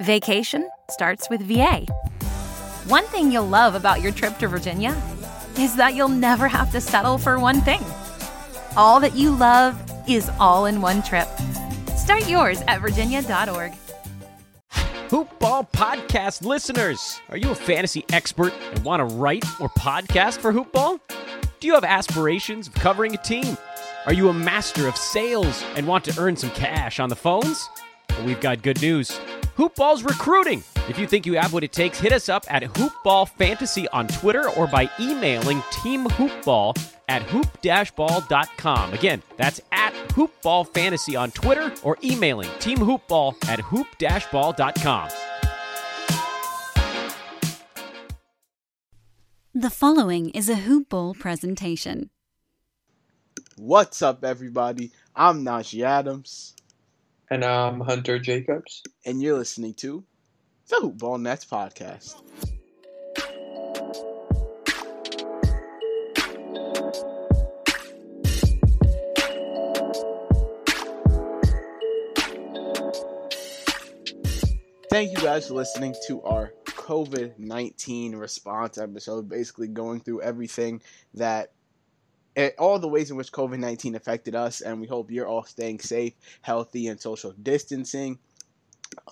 Vacation starts with VA. One thing you'll love about your trip to Virginia is that you'll never have to settle for one thing. All that you love is all in one trip. Start yours at virginia.org. Hoop Ball podcast listeners, are you a fantasy expert and want to write or podcast for Hoop Ball? Do you have aspirations of covering a team? Are you a master of sales and want to earn some cash on the phones? Well, we've got good news. Hoop Ball's recruiting. If you think you have what it takes, hit us up at Hoop Ball Fantasy on Twitter or by emailing Team Hoopball at hoop-ball.com. Again, that's at Hoop Ball Fantasy on Twitter or emailing Team Hoopball at hoop-ball.com. The following is a Hoop Ball presentation. What's up, everybody? I'm Najee Adams. And I'm Hunter Jacobs. And you're listening to the Hoop Ball Nets podcast. Thank you guys for listening to our COVID-19 response episode, basically going through everything that all the ways in which COVID-19 affected us, and we hope you're all staying safe, healthy, and social distancing.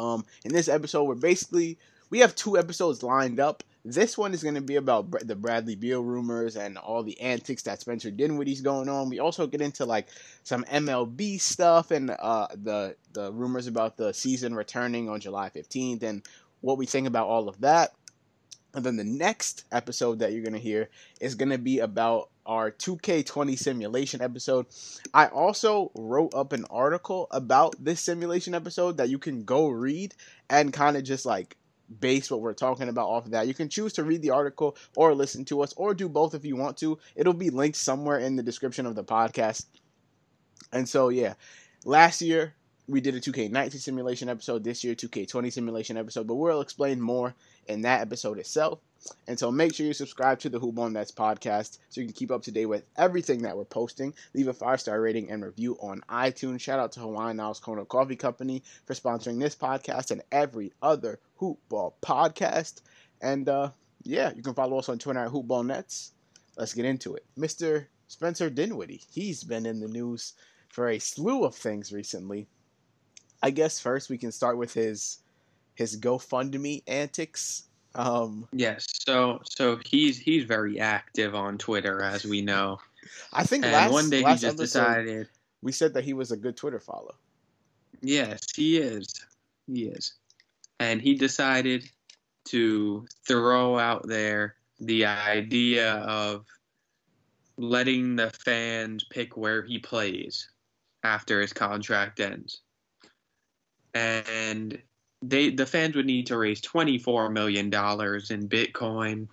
In this episode, we have two episodes lined up. This one is going to be about the Bradley Beal rumors and all the antics that Spencer Dinwiddie's going on. We also get into like some MLB stuff and the rumors about the season returning on July 15th and what we think about all of that. And then the next episode that you're going to hear is going to be about our 2K20 simulation episode. I also wrote up an article about this simulation episode that you can go read and kind of just like base what we're talking about off of that. You can choose to read the article or listen to us or do both if you want to. It'll be linked somewhere in the description of the podcast. And so, yeah, last year we did a 2K19 simulation episode. This year, 2K20 simulation episode, but we'll explain more in that episode itself. And so make sure you subscribe to the Hoop Ball Nets podcast so you can keep up to date with everything that we're posting. Leave a 5-star rating and review on iTunes. Shout out to Hawaiian Isles Kona Coffee Company for sponsoring this podcast and every other Hoop Ball podcast. And you can follow us on Twitter at Hoop Ball Nets. Let's get into it. Mr. Spencer Dinwiddie, he's been in the news for a slew of things recently. I guess first we can start with his GoFundMe antics. Yes. So he's very active on Twitter, as we know. I think one day he just decided. We said that he was a good Twitter follow. Yes, he is. He is. And he decided to throw out there the idea of letting the fans pick where he plays after his contract ends. And the fans would need to raise $24 million in Bitcoin.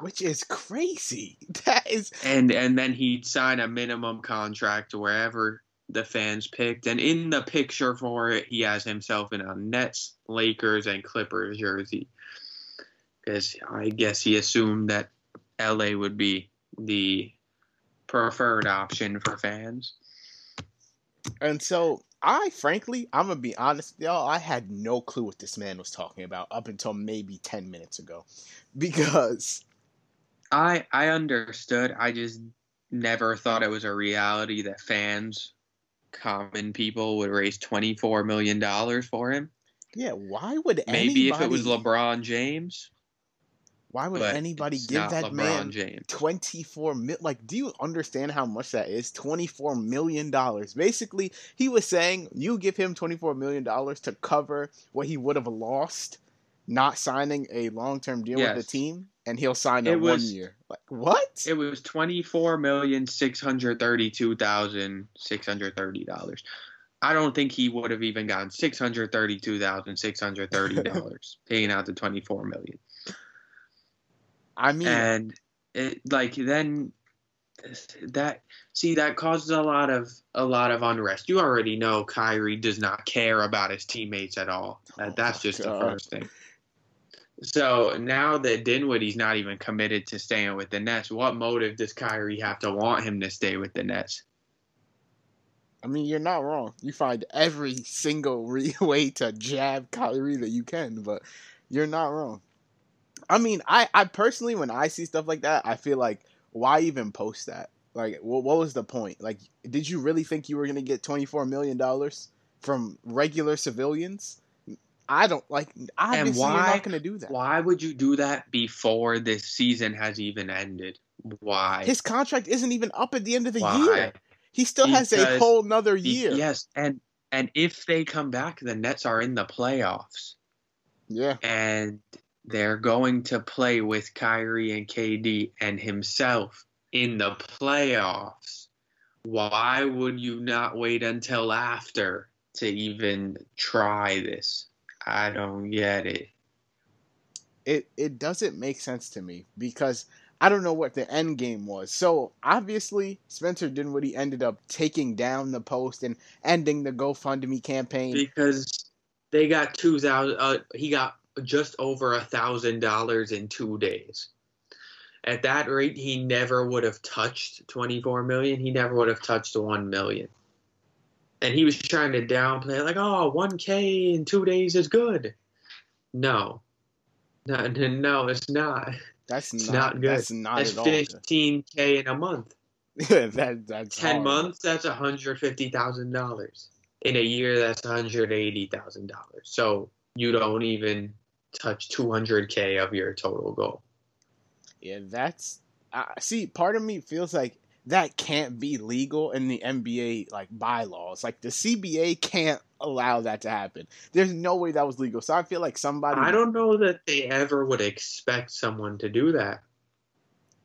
Which is crazy. That is. And then he'd sign a minimum contract wherever the fans picked. And in the picture for it, he has himself in a Nets, Lakers, and Clippers jersey. Because I guess he assumed that LA would be the preferred option for fans. And so I'm going to be honest with y'all, I had no clue what this man was talking about up until maybe 10 minutes ago, because I understood. I just never thought it was a reality that fans, common people, would raise $24 million for him. Yeah, why would anybody? Maybe if it was LeBron James. Why would anybody give that LeBron man James $24 million? Like, do you understand how much that is? $24 million. Basically, he was saying you give him $24 million to cover what he would have lost not signing a long-term deal with the team, and he'll sign it 1 year. Like, what? It was $24,632,630. I don't think he would have even gotten $632,630 paying out the $24 million. I mean, and that causes a lot of unrest. You already know Kyrie does not care about his teammates at all. That's just the first thing. So now that Dinwiddie's not even committed to staying with the Nets, what motive does Kyrie have to want him to stay with the Nets? I mean, you're not wrong. You find every single way to jab Kyrie that you can, but you're not wrong. I mean, I personally, when I see stuff like that, I feel like, why even post that? Like, what was the point? Like, did you really think you were going to get $24 million from regular civilians? I don't, like, obviously you're not going to do that. Why would you do that before this season has even ended? Why? His contract isn't even up at the end of the year. He still has a whole nother year. Yes, and if they come back, the Nets are in the playoffs. Yeah. And they're going to play with Kyrie and KD and himself in the playoffs. Why would you not wait until after to even try this? I don't get it. It doesn't make sense to me because I don't know what the end game was. So, obviously, Spencer Dinwiddie ended up taking down the post and ending the GoFundMe campaign. Because they got he got just over $1,000 in 2 days. At that rate, he never would have touched $24 million. He never would have touched $1 million. And he was trying to downplay it like, oh, $1K in 2 days is good. No, it's not. That's not good. That's not at all. That's $15K in a month. that's 10 hard. Months, that's $150,000. In a year, that's $180,000. So you don't even touch $200K of your total goal. Yeah, that's see, part of me feels like that can't be legal in the NBA like bylaws. Like the CBA can't allow that to happen. There's no way that was legal. So I feel like I don't know that they ever would expect someone to do that.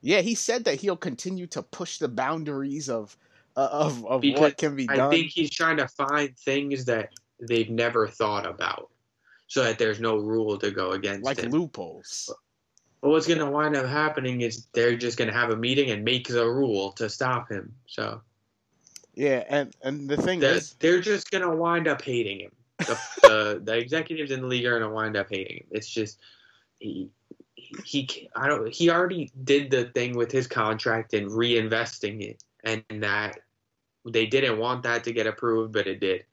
Yeah, he said that he'll continue to push the boundaries of what can be done. I think he's trying to find things that they've never thought about so that there's no rule to go against it. Like loopholes. But what's going to wind up happening is they're just going to have a meeting and make the rule to stop him. So, yeah, and the thing is, they're just going to wind up hating him. The executives in the league are going to wind up hating him. It's just he already did the thing with his contract and reinvesting it, and that they didn't want that to get approved, but it did.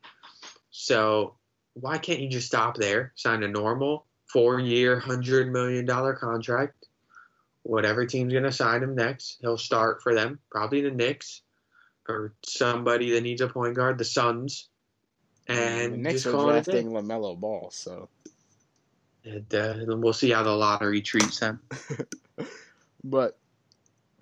So why can't you just stop there, sign a normal 4-year, $100 million contract. Whatever team's going to sign him next, he'll start for them. Probably the Knicks or somebody that needs a point guard, the Suns. And the Knicks are drafting LaMelo Ball, so. And, we'll see how the lottery treats them. But,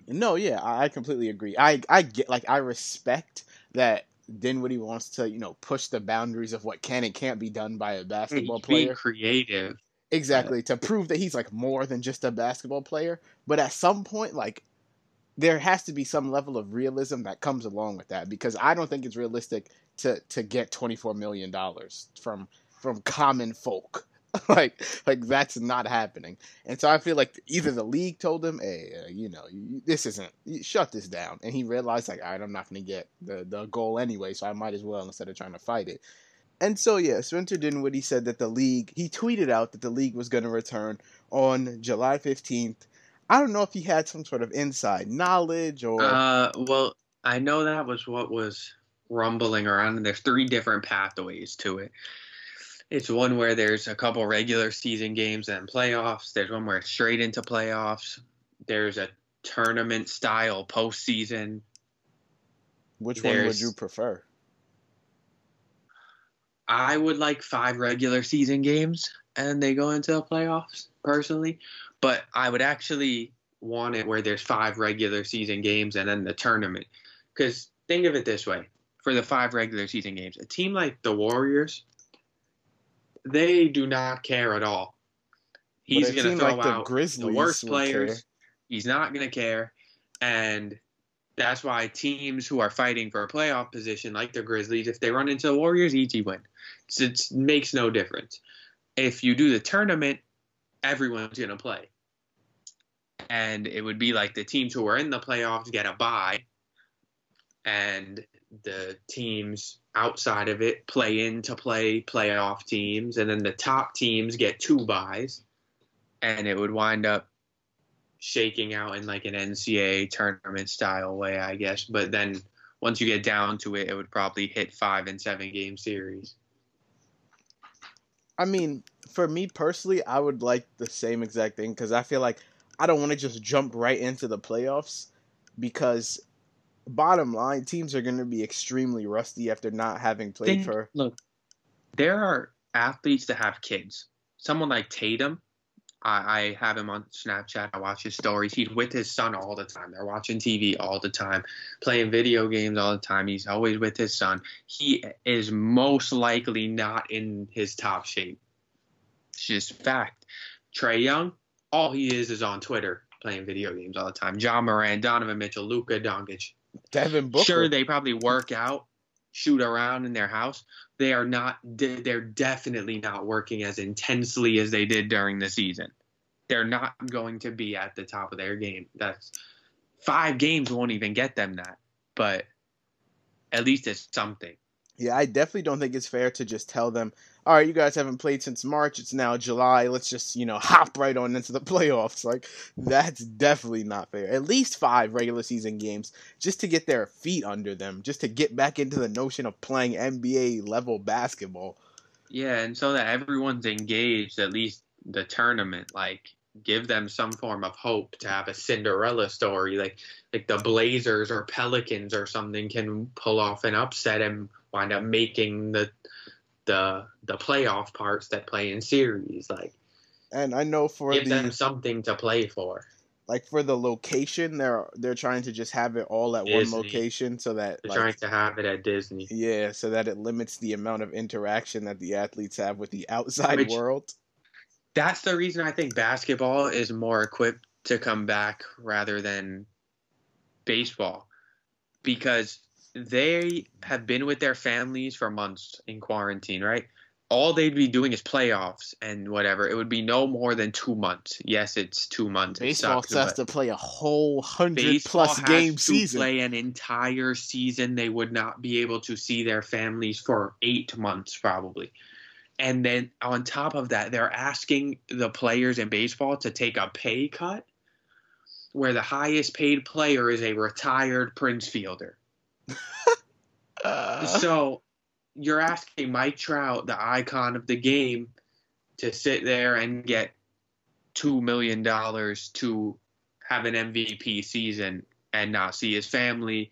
no, yeah, I completely agree. I get, like, I respect that Dinwiddie wants to, you know, push the boundaries of what can and can't be done by a basketball player. Being creative. Exactly, to prove that he's, like, more than just a basketball player. But at some point, like, there has to be some level of realism that comes along with that because I don't think it's realistic to get $24 million from common folk. like, that's not happening. And so I feel like either the league told him, hey, you know, this isn't, shut this down. And he realized, like, all right, I'm not going to get the goal anyway, so I might as well instead of trying to fight it. And so, yeah, Spencer Dinwiddie said that he tweeted out that the league was going to return on July 15th. I don't know if he had some sort of inside knowledge or... well, I know that was what was rumbling around, and there's 3 different pathways to it. It's one where there's a couple regular season games and playoffs. There's one where it's straight into playoffs. There's a tournament-style postseason. Which one would you prefer? I would like 5 regular season games, and they go into the playoffs, personally. But I would actually want it where there's 5 regular season games and then the tournament. Because think of it this way. For the 5 regular season games, a team like the Warriors, they do not care at all. He's going to throw out the worst players. He's not going to care. And that's why teams who are fighting for a playoff position like the Grizzlies, if they run into the Warriors, easy win. It makes no difference. If you do the tournament, everyone's going to play. And it would be like the teams who are in the playoffs get a bye, and the teams outside of it play in to play playoff teams, and then the top teams get 2 byes, and it would wind up shaking out in like an NCAA tournament style way, I guess. But then once you get down to it, it would probably hit 5- and 7-game series. I mean, for me personally, I would like the same exact thing because I feel like I don't want to just jump right into the playoffs because, bottom line, teams are going to be extremely rusty after not having played for. Look, there are athletes that have kids. Someone like Tatum, I have him on Snapchat. I watch his stories. He's with his son all the time. They're watching TV all the time, playing video games all the time. He's always with his son. He is most likely not in his top shape. It's just fact. Trae Young, all he is on Twitter playing video games all the time. John Moran, Donovan Mitchell, Luka Doncic. Devin Booker. Sure, they probably work out, shoot around in their house. They are not. They're definitely not working as intensely as they did during the season. They're not going to be at the top of their game. That's 5 games won't even get them that, but at least it's something. Yeah, I definitely don't think it's fair to just tell them, all right, you guys haven't played since March. It's now July. Let's just, hop right on into the playoffs. Like, that's definitely not fair. At least 5 regular season games just to get their feet under them, just to get back into the notion of playing NBA-level basketball. Yeah, and so that everyone's engaged, at least the tournament, give them some form of hope to have a Cinderella story. Like the Blazers or Pelicans or something can pull off an upset and wind up making the playoff parts that play in series. And I know give them something to play for. Like for the location, they're trying to just have it all at Disney. One location so that they're trying to have it at Disney. Yeah, so that it limits the amount of interaction that the athletes have with the outside world. That's the reason I think basketball is more equipped to come back rather than baseball, because they have been with their families for months in quarantine, right? All they'd be doing is playoffs and whatever. It would be no more than 2 months. Yes, it's 2 months. Baseball has to play a whole 100-plus game season. Play an entire season. They would not be able to see their families for 8 months probably. And then on top of that, they're asking the players in baseball to take a pay cut where the highest paid player is a retired Prince fielder. So you're asking Mike Trout, the icon of the game, to sit there and get $2 million to have an MVP season and not see his family.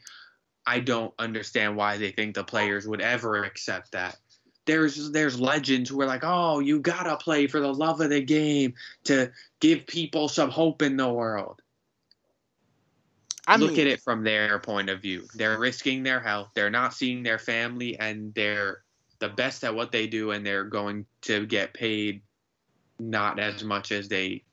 I don't understand why they think the players would ever accept that. There's legends who are like, oh, you gotta play for the love of the game to give people some hope in the world. Look at it from their point of view. They're risking their health. They're not seeing their family, and they're the best at what they do, and they're going to get paid not as much as they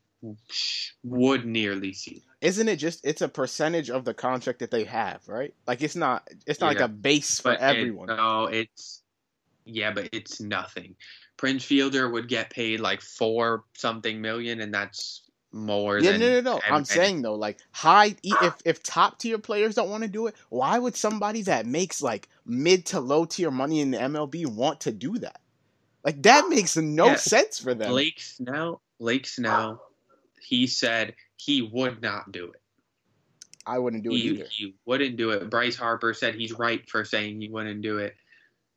would nearly see. Isn't it just it's a percentage of the contract that they have, right? Like it's not like a base for everyone. Yeah, but it's nothing. Prince Fielder would get paid like 4-something million, and that's more than... No. I'm saying, though, if top-tier players don't want to do it, why would somebody that makes mid- to low-tier money in the MLB want to do that? That makes no sense for them. Blake Snell, he said he would not do it. I wouldn't do it either. He wouldn't do it. Bryce Harper said he's right for saying he wouldn't do it.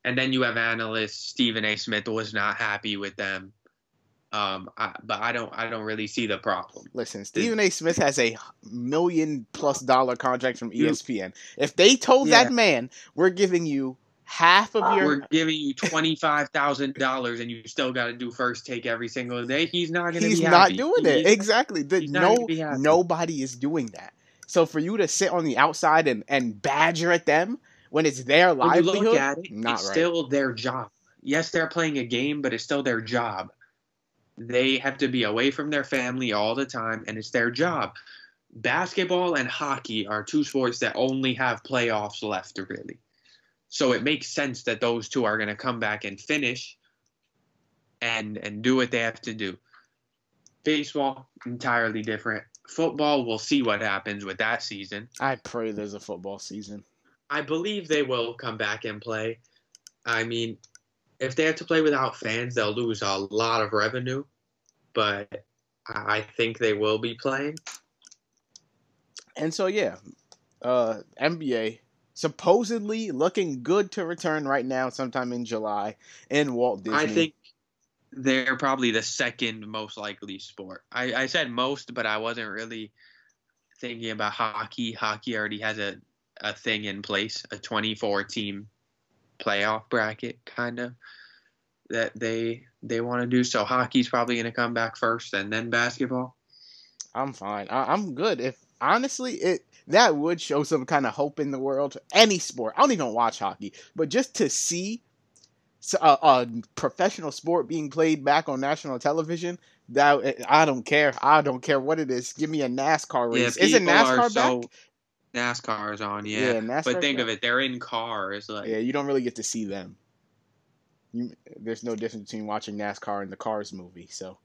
And then you have analysts. Stephen A. Smith was not happy with them, but I don't really see the problem. Listen, Stephen A. Smith has a $1 million+ contract from ESPN. If they told that man, we're giving you half of your, we're giving you $25,000, and you still got to do first take every single day, he's not going to be happy. He's not doing it. Exactly. Nobody is doing that. So for you to sit on the outside and badger at them, when it's their livelihood, look at it, it's still their job. Yes, they're playing a game, but it's still their job. They have to be away from their family all the time, and it's their job. Basketball and hockey are two sports that only have playoffs left, really. So it makes sense that those two are going to come back and finish and do what they have to do. Baseball, entirely different. Football, we'll see what happens with that season. I pray there's a football season. I believe they will come back and play. I mean, if they have to play without fans, they'll lose a lot of revenue. But I think they will be playing. And so, NBA, supposedly looking good to return right now sometime in July in Walt Disney. I think they're probably the second most likely sport. I said most, but I wasn't really thinking about hockey. Hockey already has a thing in place, a 24-team playoff bracket kind of that they want to do. So hockey's probably going to come back first and then basketball. I'm fine. I'm good. If honestly, that would show some kind of hope in the world. Any sport. I don't even watch hockey, but just to see a professional sport being played back on national television, that I don't care. I don't care what it is. Give me a NASCAR race. Isn't NASCAR back? NASCAR is on, yeah. NASCAR, but think of it, they're in cars. Like, yeah, you don't really get to see them. There's no difference between watching NASCAR and the Cars movie, so.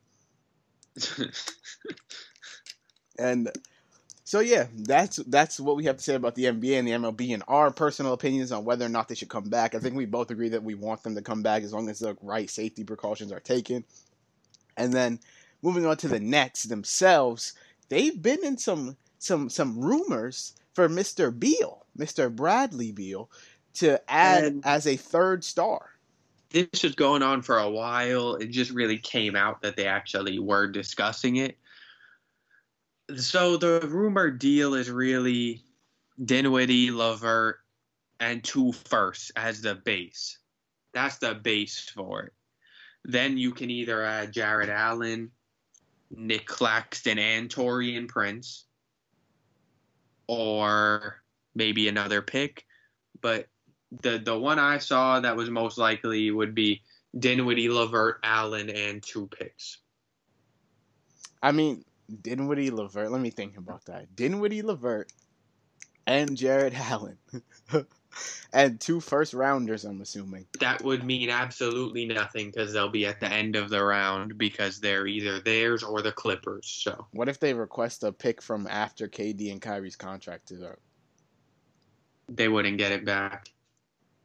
And so, yeah, that's what we have to say about the NBA and the MLB and our personal opinions on whether or not they should come back. I think we both agree that we want them to come back as long as the right safety precautions are taken. And then moving on to the Nets themselves, they've been in some rumors for Mr. Beal, Mr. Bradley Beal, to add as a third star. This was going on for a while. It just really came out that they actually were discussing it. So the rumor deal is really Dinwiddie, LeVert, and 2 firsts as the base. That's the base for it. Then you can either add Jared Allen, Nick Claxton, and Taurean Prince, or maybe another pick. But the one I saw that was most likely would be Dinwiddie, LeVert, Allen, and 2 picks. I mean, Dinwiddie, LeVert, let me think about that. Dinwiddie, LeVert, and Jared Allen. And 2 first-rounders, I'm assuming. That would mean absolutely nothing because they'll be at the end of the round because they're either theirs or the Clippers. So what if they request a pick from after KD and Kyrie's contract is up? They wouldn't get it back.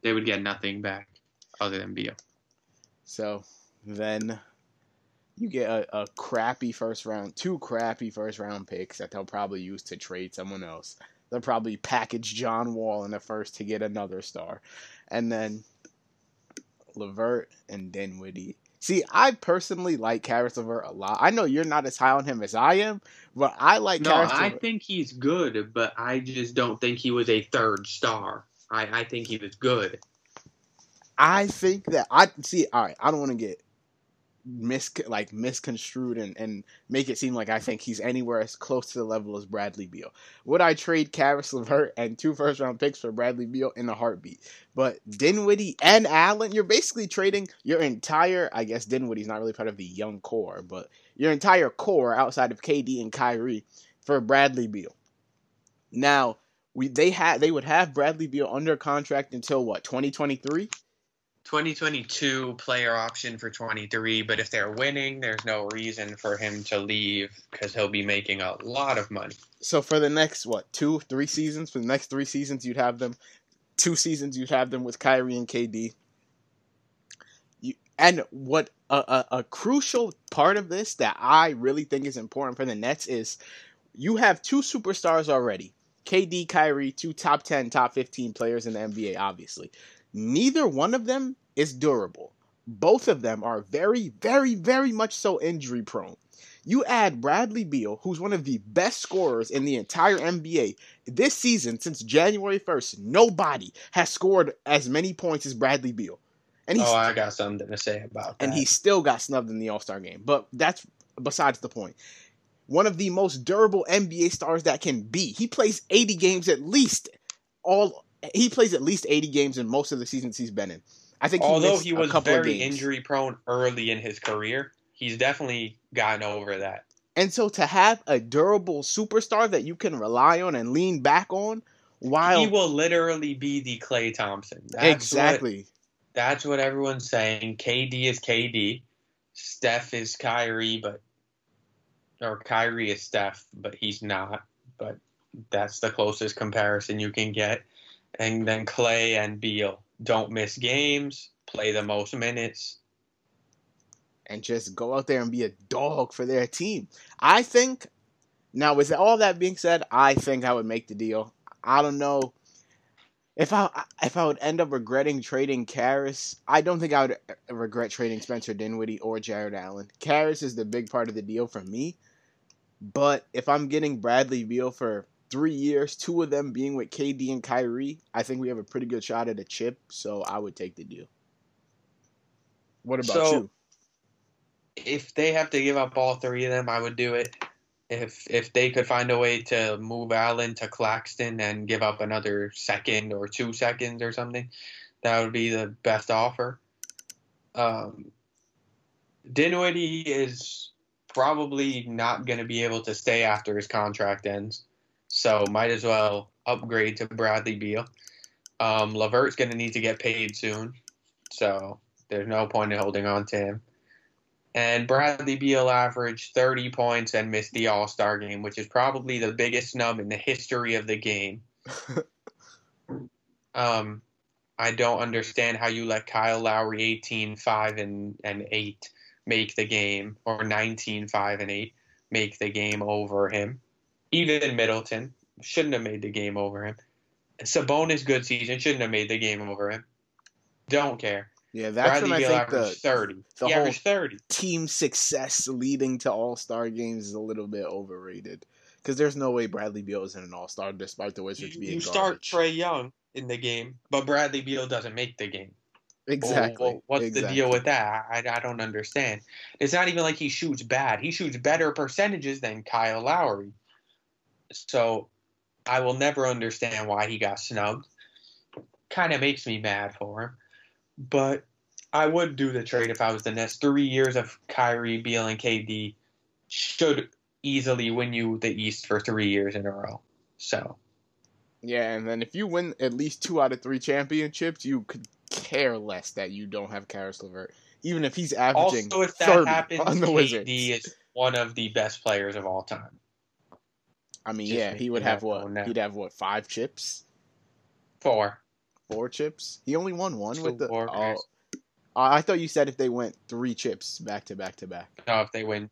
They would get nothing back other than Beal. So then you get a crappy first round, 2 crappy first-round picks that they'll probably use to trade someone else. They'll probably package John Wall in the first to get another star. And then LeVert and Dinwiddie. See, I personally like Caris LeVert a lot. I know you're not as high on him as I am, but I like Caris LeVert. No, I think he's good, but I just don't think he was a third star. I think he was good. I think that I don't want to get misconstrued and make it seem like I think he's anywhere as close to the level as Bradley Beal. Would I trade Caris LeVert and 2 first-round picks for Bradley Beal in a heartbeat? But Dinwiddie and Allen, you're basically trading your entire, I guess Dinwiddie's not really part of the young core, but your entire core outside of KD and Kyrie for Bradley Beal. Now, they would have Bradley Beal under contract until what, 2023? 2022 player option for 23, but if they're winning, there's no reason for him to leave because he'll be making a lot of money. So for the next, what, 2-3 seasons? For the next 3 seasons, you'd have them. 2 seasons, you'd have them with Kyrie and KD. And what a crucial part of this that I really think is important for the Nets is you have 2 superstars already. KD, Kyrie, 2 top 10, top 15 players in the NBA, obviously. Neither one of them is durable. Both of them are very, very, very much so injury prone. You add Bradley Beal, who's one of the best scorers in the entire NBA. This season, since January 1st, nobody has scored as many points as Bradley Beal. And I got something to say about that. And he still got snubbed in the All-Star game. But that's besides the point. One of the most durable NBA stars that can be. He plays 80 games at least all. He plays at least 80 games in most of the seasons he's been in. I think he was very injury prone early in his career, he's definitely gotten over that. And so to have a durable superstar that you can rely on and lean back on, while he will literally be the Klay Thompson. Exactly. That's what everyone's saying. KD is KD. Steph is Kyrie, or Kyrie is Steph, but he's not. But that's the closest comparison you can get. And then Clay and Beal don't miss games, play the most minutes. And just go out there and be a dog for their team. I think, now with all that being said, I think I would make the deal. I don't know. If I would end up regretting trading Caris, I don't think I would regret trading Spencer Dinwiddie or Jared Allen. Caris is the big part of the deal for me. But if I'm getting Bradley Beal for 3 years, two of them being with KD and Kyrie, I think we have a pretty good shot at a chip, so I would take the deal. What about you? If they have to give up all three of them, I would do it. If they could find a way to move Allen to Claxton and give up another second or 2 seconds or something, that would be the best offer. Dinwiddie is probably not going to be able to stay after his contract ends, so might as well upgrade to Bradley Beal. LeVert's going to need to get paid soon, so there's no point in holding on to him. And Bradley Beal averaged 30 points and missed the All-Star game, which is probably the biggest snub in the history of the game. I don't understand how you let Kyle Lowry 18-5 and 8 make the game, or 19-5 and 8 make the game over him. Even Middleton shouldn't have made the game over him. Sabonis' good season shouldn't have made the game over him. Don't care. Yeah, that's Bradley Beal averaged 30. The whole 30. Team success leading to All-Star games is a little bit overrated. Because there's no way Bradley Beal isn't an All-Star despite the Wizards being garbage. You start Trae Young in the game, but Bradley Beal doesn't make the game. Exactly. What's the deal with that? I don't understand. It's not even like he shoots bad. He shoots better percentages than Kyle Lowry. So I will never understand why he got snubbed. Kind of makes me mad for him. But I would do the trade if I was the Nets. 3 years of Kyrie, Beal, and KD should easily win you the East for 3 years in a row. So, yeah, and then if you win at least 2 out of 3 championships, you could care less that you don't have Caris LeVert, even if he's averaging 30 on the Wizards. Also, if that happens, KD is one of the best players of all time. I mean, just he would have what? He'd have what? 5 chips? 4. 4 chips? He only won 1 with the... I thought you said if they went 3 chips back to back to back. No, if they win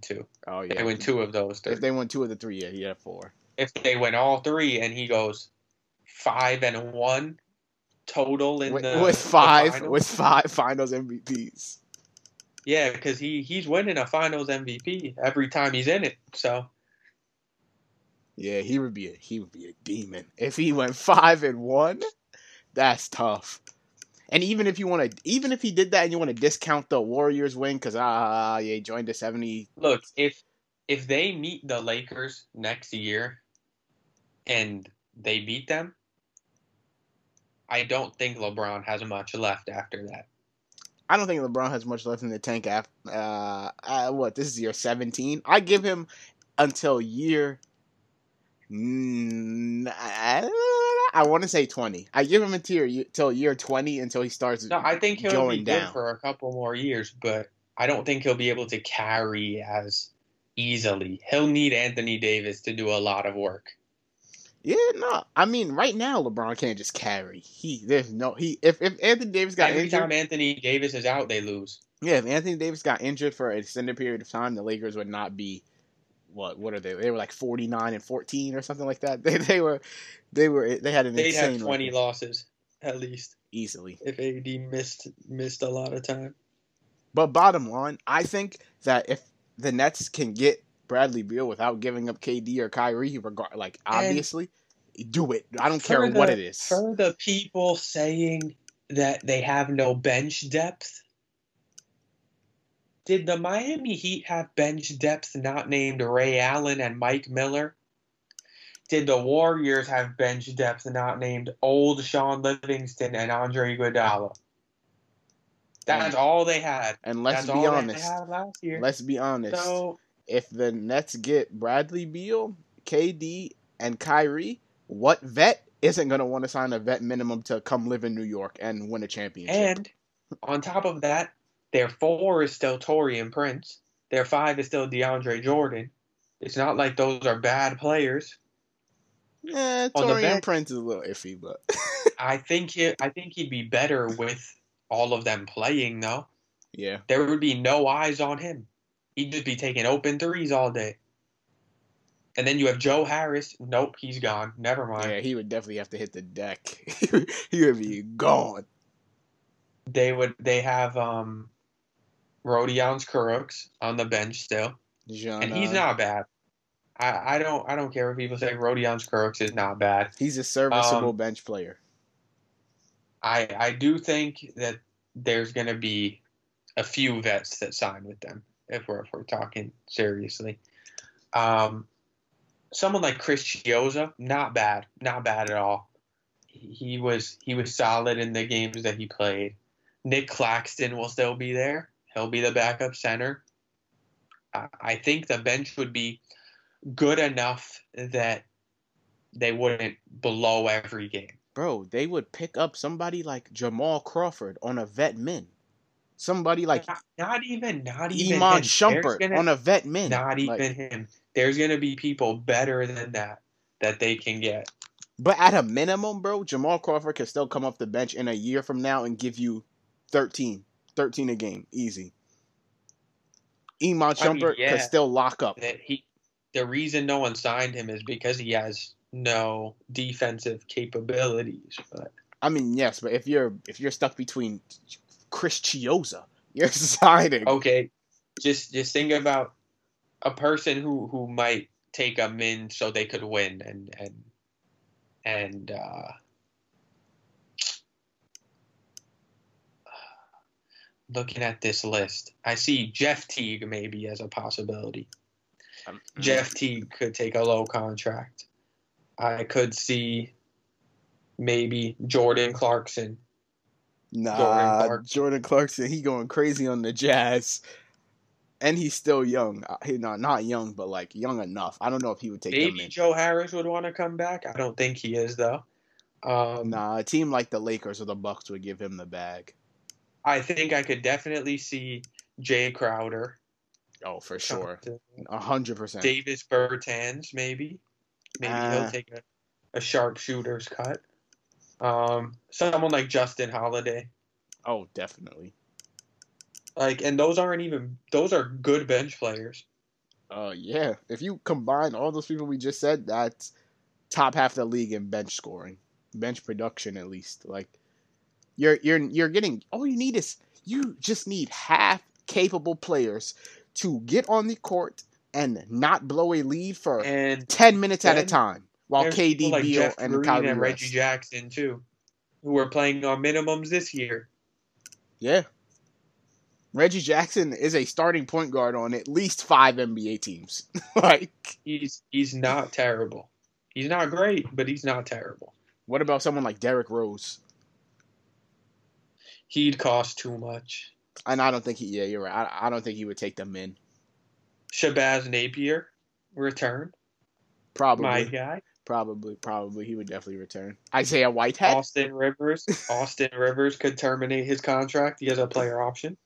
2. Oh, yeah. If they win 2 of those 3. If they win 2 of the 3, yeah, he had 4. If they win all 3 and he goes 5 and 1 total in with five finals MVPs. Yeah, because he's winning a finals MVP every time he's in it, so... Yeah, he would be a demon if he went 5 and 1. That's tough. And even if he did that, and you want to discount the Warriors win because he joined the 70. Look, if they meet the Lakers next year, and they beat them, I don't think LeBron has much left after that. I don't think LeBron has much left in the tank after this is year 17. I give him until year. I want to say 20. I give him until year 20 until he starts going down. No, I think he'll be good for a couple more years, but I don't think he'll be able to carry as easily. He'll need Anthony Davis to do a lot of work. Yeah, no. I mean, right now LeBron can't just carry. If Anthony Davis got injured, every time Anthony Davis is out, they lose. Yeah, if Anthony Davis got injured for an extended period of time, the Lakers would not be. What are they? They were like 49 and 14 or something like that. They had an insane. They'd have 20 losses at least, easily, if AD missed a lot of time. But bottom line, I think that if the Nets can get Bradley Beal without giving up KD or Kyrie, obviously, do it. I don't care what it is. For the people saying that they have no bench depth. Did the Miami Heat have bench depth not named Ray Allen and Mike Miller? Did the Warriors have bench depth not named old Sean Livingston and Andre Iguodala? That's all they had. And let's be honest. They had last year. Let's be honest. So, if the Nets get Bradley Beal, KD, and Kyrie, what vet isn't going to want to sign a vet minimum to come live in New York and win a championship? And on top of that, their 4 is still Taurean Prince. Their 5 is still DeAndre Jordan. It's not like those are bad players. Yeah, Taurean Prince is a little iffy, but I think he'd be better with all of them playing, though. Yeah, there would be no eyes on him. He'd just be taking open threes all day. And then you have Joe Harris. Nope, he's gone. Never mind. Yeah, he would definitely have to hit the deck. He would be gone. They would. They have Rodions Kurucs on the bench still, and he's not bad. I don't care if people say Rodions Kurucs is not bad. He's a serviceable bench player. I do think that there's going to be a few vets that sign with them if we're talking seriously. Someone like Chris Chioza, not bad at all. He was solid in the games that he played. Nick Claxton will still be there. He'll be the backup center. I think the bench would be good enough that they wouldn't blow every game. Bro, they would pick up somebody like Jamal Crawford on a vet min. Somebody like not even Iman Shumpert on a vet min. Not even like him. There's gonna be people better than that they can get. But at a minimum, bro, Jamal Crawford can still come off the bench in a year from now and give you 13 a game, easy. Iman Shumpert can still lock up. The reason no one signed him is because he has no defensive capabilities. But I mean, yes, but if you're stuck between Chris Chioza, you're signing. Okay, just think about a person who might take a min so they could win and looking at this list, I see Jeff Teague maybe as a possibility. Jeff Teague could take a low contract. I could see maybe Jordan Clarkson. Nah, Jordan Clarkson, he going crazy on the Jazz. And he's still young. Not young, but like young enough. I don't know if he would take him in. Maybe Joe Harris would want to come back. I don't think he is, though. A team like the Lakers or the Bucks would give him the bag. I think I could definitely see Jay Crowder. Oh, for sure. 100%. Davis Bertans, maybe. Maybe he'll take a sharpshooter's cut. Someone like Justin Holiday. Oh, definitely. Like, and those are good bench players. Yeah. If you combine all those people we just said, that's top half of the league in bench scoring, bench production at least. Like, you're getting all you need is you just need half capable players to get on the court and not blow a lead for 10 minutes at a time, while KD, like Beal, and Kyrie and Reggie Jackson too, who are playing on minimums this year. Yeah, Reggie Jackson is a starting point guard on at least 5 NBA teams. Like, he's not terrible. He's not great, but he's not terrible. What about someone like Derrick Rose? He'd cost too much, and I don't think he. Yeah, you're right. I don't think he would take them in. Shabazz Napier return. Probably. My guy. Probably. He would definitely return. Isaiah Whitehead. Austin Rivers could terminate his contract. He has a player option.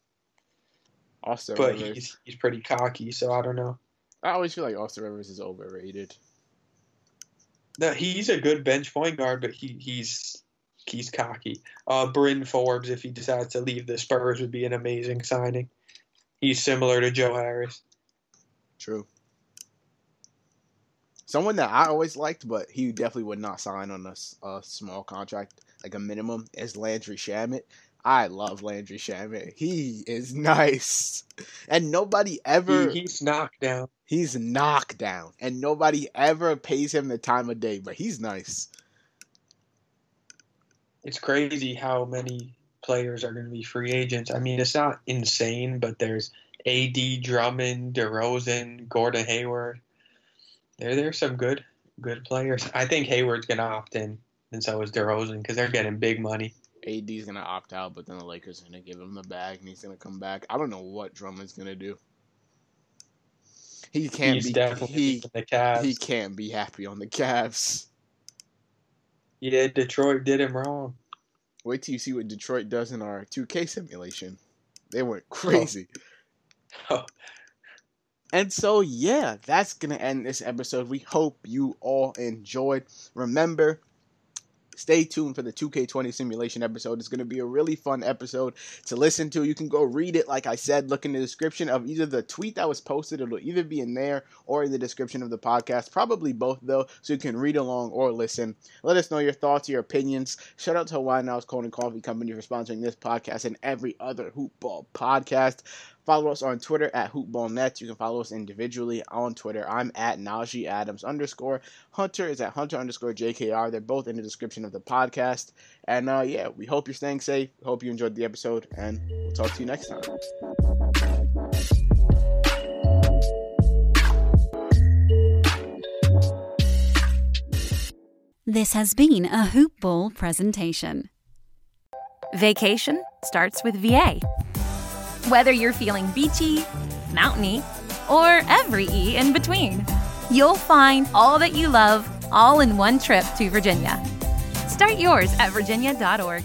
But he's pretty cocky, so I don't know. I always feel like Austin Rivers is overrated. No, he's a good bench point guard, but he's cocky. Bryn Forbes, if he decides to leave the Spurs, would be an amazing signing. He's similar to Joe Harris. True. Someone that I always liked, but he definitely would not sign on a small contract, like a minimum, is Landry Shamet. I love Landry Shamet. He is nice. And nobody ever... He's knocked down. He's knocked down. And nobody ever pays him the time of day, but he's nice. It's crazy how many players are going to be free agents. I mean, it's not insane, but there's AD, Drummond, DeRozan, Gordon Hayward. There's some good players. I think Hayward's going to opt in, and so is DeRozan, because they're getting big money. AD's going to opt out, but then the Lakers are going to give him the bag, and he's going to come back. I don't know what Drummond's going to do. He can't be happy on the Cavs. Yeah, Detroit did him wrong. Wait till you see what Detroit does in our 2K simulation. They went crazy. Oh. And so, yeah, that's going to end this episode. We hope you all enjoyed. Remember, Stay tuned for the 2K20 simulation episode. It's going to be a really fun episode to listen to. You can go read it, like I said. Look in the description of either the tweet that was posted. It'll either be in there or in the description of the podcast. Probably both, though, so you can read along or listen. Let us know your thoughts, your opinions. Shout out to Hawaiian Isles Kona Coffee Company for sponsoring this podcast and every other Hoop Ball podcast. Follow us on Twitter at HoopBallNets. You can follow us individually on Twitter. I'm at Najee Adams _ Hunter is at Hunter _ JKR. They're both in the description of the podcast. And yeah, we hope you're staying safe. Hope you enjoyed the episode, and we'll talk to you next time. This has been a Hoop Ball presentation. Vacation starts with VA. Whether you're feeling beachy, mountainy, or every E in between, you'll find all that you love all in one trip to Virginia. Start yours at virginia.org.